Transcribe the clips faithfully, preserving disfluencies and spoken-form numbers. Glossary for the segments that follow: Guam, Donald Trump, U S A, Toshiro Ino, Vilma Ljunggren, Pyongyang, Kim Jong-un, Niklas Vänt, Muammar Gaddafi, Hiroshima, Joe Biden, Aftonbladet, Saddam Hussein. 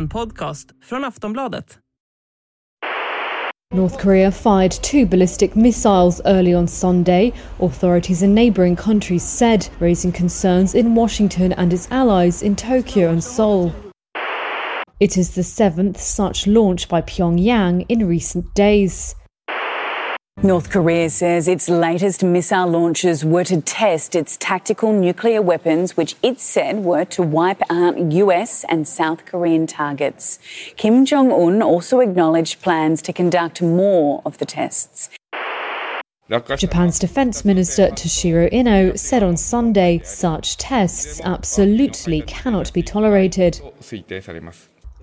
en podcast från Aftonbladet. North Korea fired two ballistic missiles early on Sunday, authorities in neighboring countries said, raising concerns in Washington and its allies in Tokyo and Seoul. It is the seventh such launch by Pyongyang in recent days. North Korea says its latest missile launches were to test its tactical nuclear weapons, which it said were to wipe out U S and South Korean targets. Kim Jong-un also acknowledged plans to conduct more of the tests. Japan's Defense Minister Toshiro Ino said on Sunday such tests absolutely cannot be tolerated,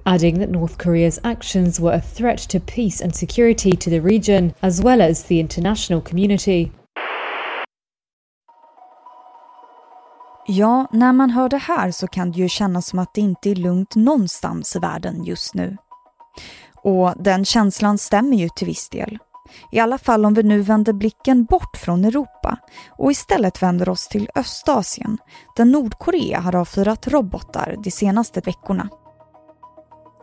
adding that North Korea's actions were a threat to peace and security to the region, as well as the international community. Ja, när man hör det här så kan det ju kännas som att det inte är lugnt någonstans i världen just nu. Och den känslan stämmer ju till viss del. I alla fall om vi nu vänder blicken bort från Europa och istället vänder oss till Östasien, där Nordkorea har avfyrat robotar de senaste veckorna.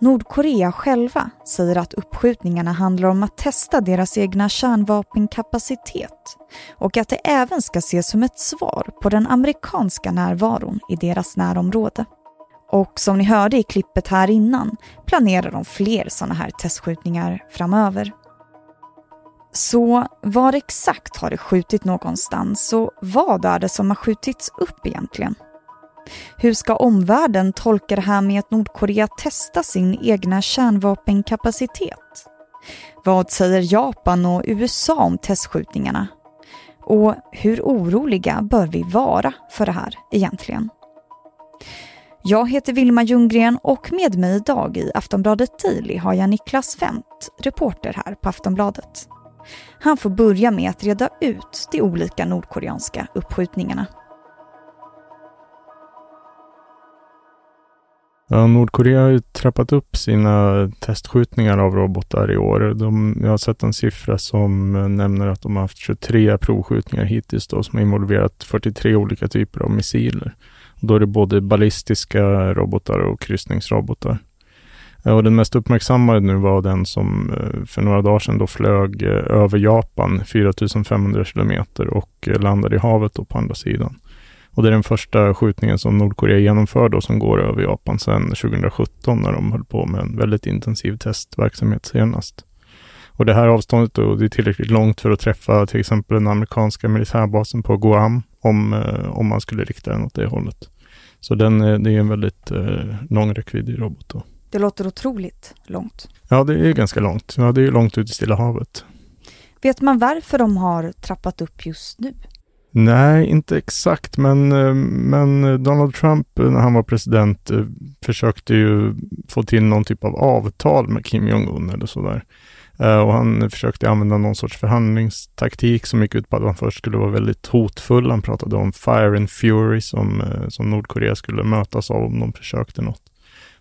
Nordkorea själva säger att uppskjutningarna handlar om att testa deras egna kärnvapenkapacitet och att det även ska ses som ett svar på den amerikanska närvaron i deras närområde. Och som ni hörde i klippet här innan planerar de fler sådana här testskjutningar framöver. Så var exakt har det skjutit någonstans och vad är det som har skjutits upp egentligen? Hur ska omvärlden tolka det här med att Nordkorea testar sin egna kärnvapenkapacitet? Vad säger Japan och U S A om testskjutningarna? Och hur oroliga bör vi vara för det här egentligen? Jag heter Vilma Ljunggren och med mig idag i Aftonbladet Daily har jag Niklas Vänt, reporter här på Aftonbladet. Han får börja med att reda ut de olika nordkoreanska uppskjutningarna. Ja, Nordkorea har ju trappat upp sina testskjutningar av robotar i år. De, jag har sett en siffra som nämner att de har haft tjugotre provskjutningar hittills då, som har involverat fyrtiotre olika typer av missiler. Och då är det både ballistiska robotar och kryssningsrobotar. Och den mest uppmärksammade nu var den som för några dagar sedan då flög över Japan fyra tusen fem hundra kilometer och landade i havet då på andra sidan. Och det är den första skjutningen som Nordkorea genomför då, som går över Japan sedan tjugo sjutton, när de höll på med en väldigt intensiv testverksamhet senast. Och det här avståndet då, det är tillräckligt långt för att träffa till exempel den amerikanska militärbasen på Guam om, om man skulle rikta den åt det hållet. Så den, det är en väldigt eh, lång räckvidd i robot då. Det låter otroligt långt. Ja, det är ganska långt. Ja, det är långt ut i Stilla havet. Vet man varför de har trappat upp just nu? Nej, inte exakt, men, men Donald Trump när han var president försökte ju få till någon typ av avtal med Kim Jong-un eller sådär. Och han försökte använda någon sorts förhandlingstaktik som gick ut på att han först skulle vara väldigt hotfull. Han pratade om fire and fury som, som Nordkorea skulle mötas av om de försökte något.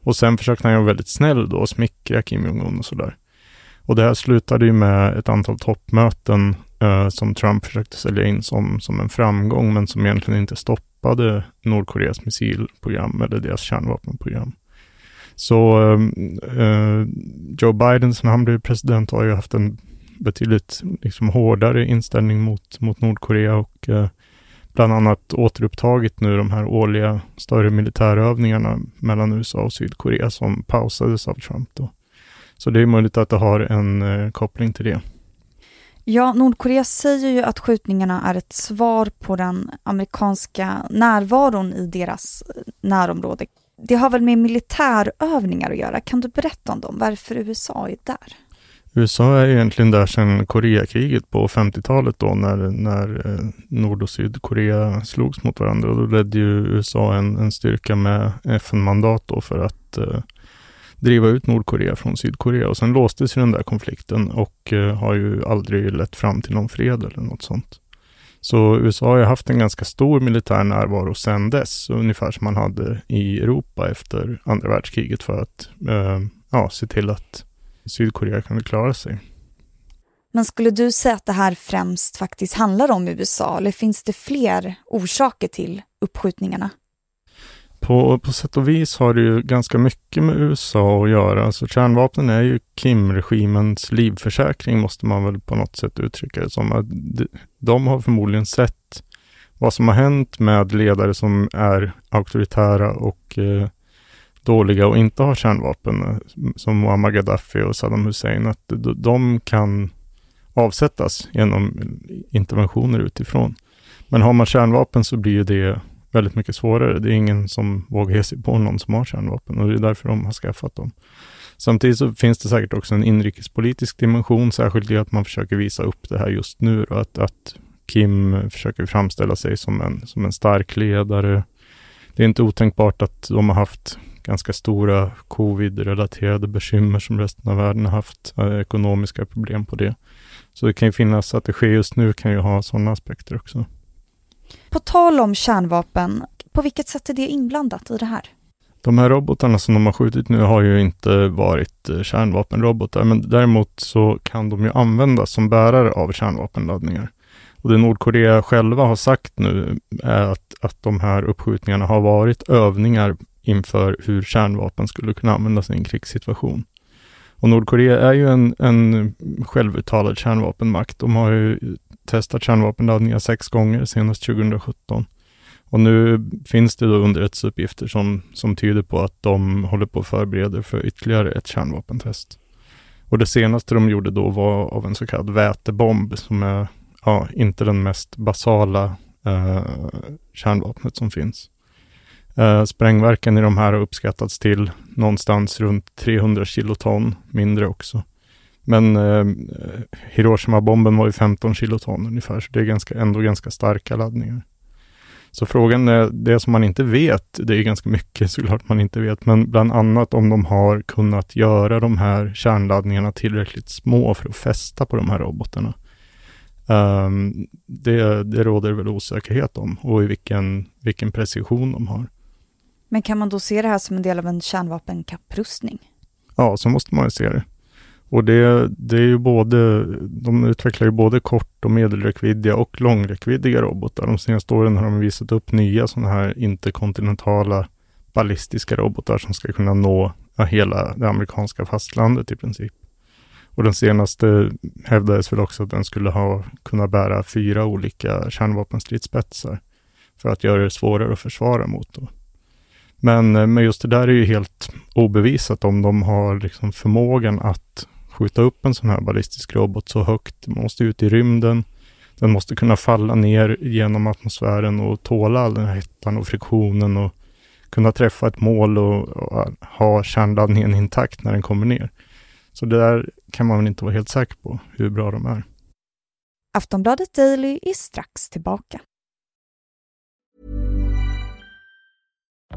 Och sen försökte han ju väldigt snäll då och smickra Kim Jong-un och sådär. Och det här slutade ju med ett antal toppmöten eh, som Trump försökte sälja in som, som en framgång, men som egentligen inte stoppade Nordkoreas missilprogram eller deras kärnvapenprogram. Så eh, Joe Biden, som han blev president, har ju haft en betydligt liksom, hårdare inställning mot, mot Nordkorea och eh, bland annat återupptagit nu de här årliga större militärövningarna mellan U S A och Sydkorea som pausades av Trump då. Så det är möjligt att det har en eh, koppling till det. Ja, Nordkorea säger ju att skjutningarna är ett svar på den amerikanska närvaron i deras närområde. Det har väl med militärövningar att göra. Kan du berätta om dem? Varför U S A är där? U S A är egentligen där sedan Koreakriget på femtiotalet då, när, när Nord- och Sydkorea slogs mot varandra. Och då ledde ju U S A en, en styrka med F N-mandat då för att eh, driva ut Nordkorea från Sydkorea, och sen låstes ju den där konflikten och eh, har ju aldrig lett fram till någon fred eller något sånt. Så U S A har ju haft en ganska stor militär närvaro sedan dess, ungefär som man hade i Europa efter andra världskriget för att eh, ja, se till att Sydkorea kan klara sig. Men skulle du säga att det här främst faktiskt handlar om U S A, eller finns det fler orsaker till uppskjutningarna? På, på sätt och vis har det ju ganska mycket med U S A att göra. Alltså kärnvapen är ju Kim-regimens livförsäkring, måste man väl på något sätt uttrycka det som. Att de har förmodligen sett vad som har hänt med ledare som är auktoritära och eh, dåliga och inte har kärnvapen, som Muammar Gaddafi och Saddam Hussein, att de kan avsättas genom interventioner utifrån. Men har man kärnvapen så blir det väldigt mycket svårare. Det är ingen som vågar ge sig på någon som har kärnvapen, och det är därför de har skaffat dem. Samtidigt så finns det säkert också en inrikespolitisk dimension, särskilt i att man försöker visa upp det här just nu, och att, att Kim försöker framställa sig som en, som en stark ledare. Det är inte otänkbart att de har haft ganska stora covid-relaterade bekymmer som resten av världen har haft, eh, ekonomiska problem på det. Så det kan ju finnas att det sker just nu kan ju ha sådana aspekter också. På tal om kärnvapen, på vilket sätt är det inblandat i det här? De här robotarna som de har skjutit nu har ju inte varit kärnvapenrobotar, men däremot så kan de ju användas som bärare av kärnvapenladdningar. Och det Nordkorea själva har sagt nu är att, att de här uppskjutningarna har varit övningar inför hur kärnvapen skulle kunna användas i en krigssituation. Och Nordkorea är ju en, en självuttalad kärnvapenmakt. De har ju testat kärnvapenladdningar sex gånger, senast tjugo sjutton. Och nu finns det då underrättelseuppgifter som, som tyder på att de håller på att förbereda för ytterligare ett kärnvapentest. Och det senaste de gjorde då var av en så kallad vätebomb, som är ja, inte den mest basala eh, kärnvapnet som finns. Eh, sprängverkan i de här har uppskattats till någonstans runt trehundra kiloton, mindre också. Men eh, Hiroshima-bomben var ju femton kiloton ungefär, så det är ganska, ändå ganska starka laddningar. Så frågan är, det som man inte vet, det är ganska mycket såklart man inte vet, men bland annat om de har kunnat göra de här kärnladdningarna tillräckligt små för att fästa på de här robotarna. Um, det, det råder väl osäkerhet om, och i vilken, vilken precision de har. Men kan man då se det här som en del av en kärnvapenkapprustning? Ja, så måste man ju se det. Och det, det är ju både, de utvecklar ju både kort- och medelräckviddiga och långräckviddiga robotar. De senaste åren har de visat upp nya sådana här interkontinentala ballistiska robotar som ska kunna nå hela det amerikanska fastlandet i princip. Och den senaste hävdades väl också att den skulle ha kunnat bära fyra olika kärnvapenstridsspetsar för att göra det svårare att försvara mot då. Men, men just det där är ju helt obevisat om de har liksom förmågan att skjuta upp en sån här ballistisk robot så högt. Den måste ut i rymden, den måste kunna falla ner genom atmosfären och tåla all den här hettan och friktionen och kunna träffa ett mål och, och ha kärnladdningen intakt när den kommer ner. Så det där kan man väl inte vara helt säker på hur bra de är. Aftonbladet Daily är strax tillbaka.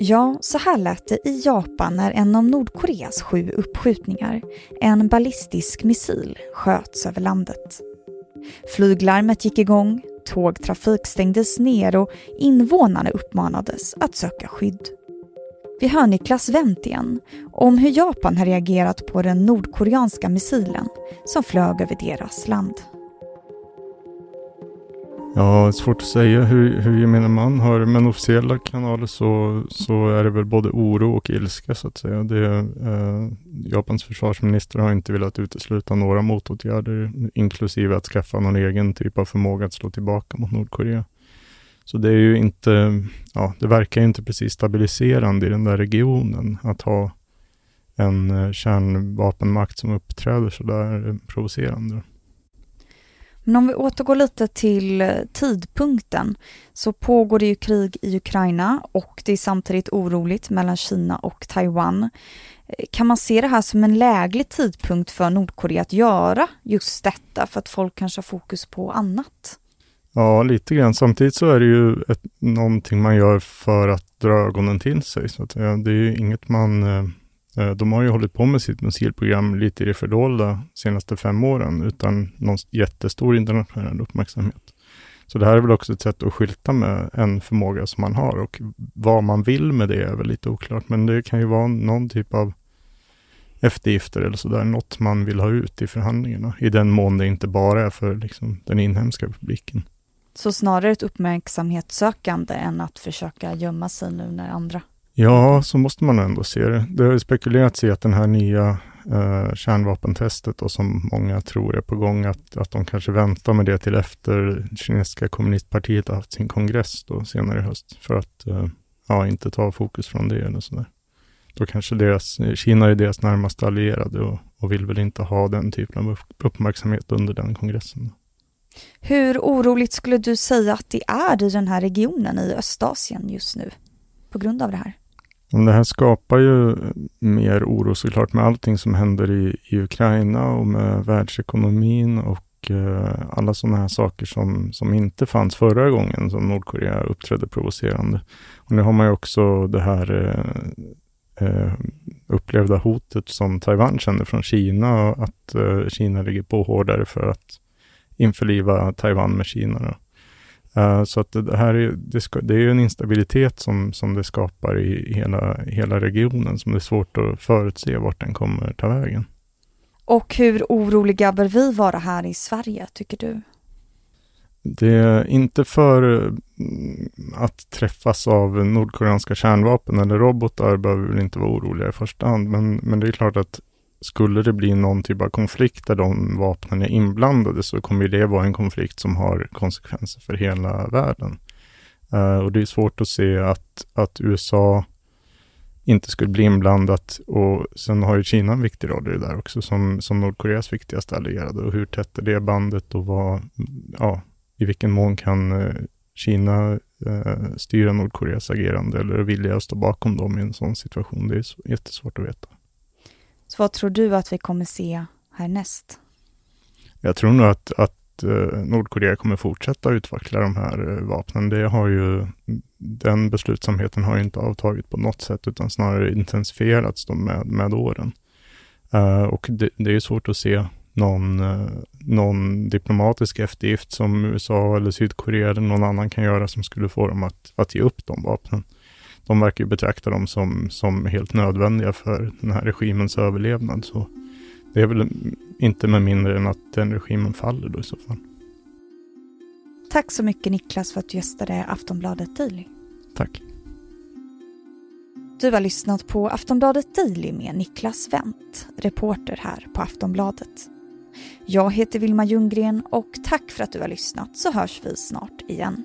Ja, så här lät det i Japan när en av Nordkoreas sju uppskjutningar, en ballistisk missil, sköts över landet. Flyglarmet gick igång, tågtrafik stängdes ner och invånarna uppmanades att söka skydd. Vi hör Niklas Vänt igen om hur Japan har reagerat på den nordkoreanska missilen som flög över deras land. Ja, svårt att säga hur, hur gemene man hör, men officiella kanaler så, så är det väl både oro och ilska så att säga. Det, eh, Japans försvarsminister har inte velat utesluta några motåtgärder, inklusive att skaffa någon egen typ av förmåga att slå tillbaka mot Nordkorea. Så det är ju inte, ja, det verkar ju inte precis stabiliserande i den där regionen att ha en kärnvapenmakt som uppträder så där provocerande. Men om vi återgår lite till tidpunkten, så pågår det ju krig i Ukraina och det är samtidigt oroligt mellan Kina och Taiwan. Kan man se det här som en läglig tidpunkt för Nordkorea att göra just detta för att folk kanske har fokus på annat? Ja, lite grann. Samtidigt så är det ju ett, någonting man gör för att dra ögonen till sig. Så att, ja, det är ju inget man... Eh, de har ju hållit på med sitt missilprogram lite i det fördolda de senaste fem åren utan någon jättestor internationell uppmärksamhet. Så det här är väl också ett sätt att skylta med en förmåga som man har. Och vad man vill med det är väl lite oklart. Men det kan ju vara någon typ av eftergifter eller sådär. Något man vill ha ut i förhandlingarna. I den mån det inte bara är för liksom, den inhemska publiken. Så snarare ett uppmärksamhetssökande än att försöka gömma sig nu när andra... Ja, så måste man ändå se det. Det har ju spekulerats i att den här nya eh, kärnvapentestet och som många tror är på gång att, att de kanske väntar med det till efter kinesiska kommunistpartiet har haft sin kongress då senare i höst för att eh, ja, inte ta fokus från det eller sådär. Då kanske deras, Kina är deras närmaste allierade och, och vill väl inte ha den typen av uppmärksamhet under den kongressen. Hur oroligt skulle du säga att det är i den här regionen i Östasien just nu på grund av det här? Det här skapar ju mer oro såklart med allting som händer i, i Ukraina och med världsekonomin och eh, alla sådana här saker som, som inte fanns förra gången som Nordkorea uppträdde provocerande. Och nu har man ju också det här eh, eh, upplevda hotet som Taiwan kände från Kina och att eh, Kina ligger på hårdare för att införliva Taiwan med Kina då. Uh, så att det här är, det ska, det är ju en instabilitet som, som det skapar i hela, hela regionen som det är svårt att förutse vart den kommer ta vägen. Och hur oroliga bör vi vara här i Sverige tycker du? Det är inte för att träffas av nordkoreanska kärnvapen eller robotar behöver vi väl inte vara oroliga i första hand men, men det är klart att skulle det bli någon typ av konflikt där de vapnen är inblandade så kommer det vara en konflikt som har konsekvenser för hela världen. Uh, och det är svårt att se att, att U S A inte skulle bli inblandat och sen har ju Kina en viktig roll i det där också som, som Nordkoreas viktigaste allierade och hur tätt är det bandet och vad, ja, i vilken mån kan Kina uh, styra Nordkoreas agerande eller vilja stå bakom dem i en sån situation. Det är jättesvårt att veta. Så vad tror du att vi kommer se härnäst? Jag tror nog att, att Nordkorea kommer fortsätta utveckla de här vapnen. Det har ju, den beslutsamheten har ju inte avtagit på något sätt utan snarare intensifierats med, med åren. Uh, och det, det är svårt att se någon, uh, någon diplomatisk eftergift som U S A eller Sydkorea eller någon annan kan göra som skulle få dem att, att ge upp de vapnen. De verkar ju betrakta dem som, som helt nödvändiga för den här regimens överlevnad. Så det är väl inte med mindre än att den regimen faller då i så fall. Tack så mycket Niklas för att du gästade Aftonbladet Daily. Tack. Du har lyssnat på Aftonbladet Daily med Niklas Vänt, reporter här på Aftonbladet. Jag heter Vilma Ljunggren och tack för att du har lyssnat så hörs vi snart igen.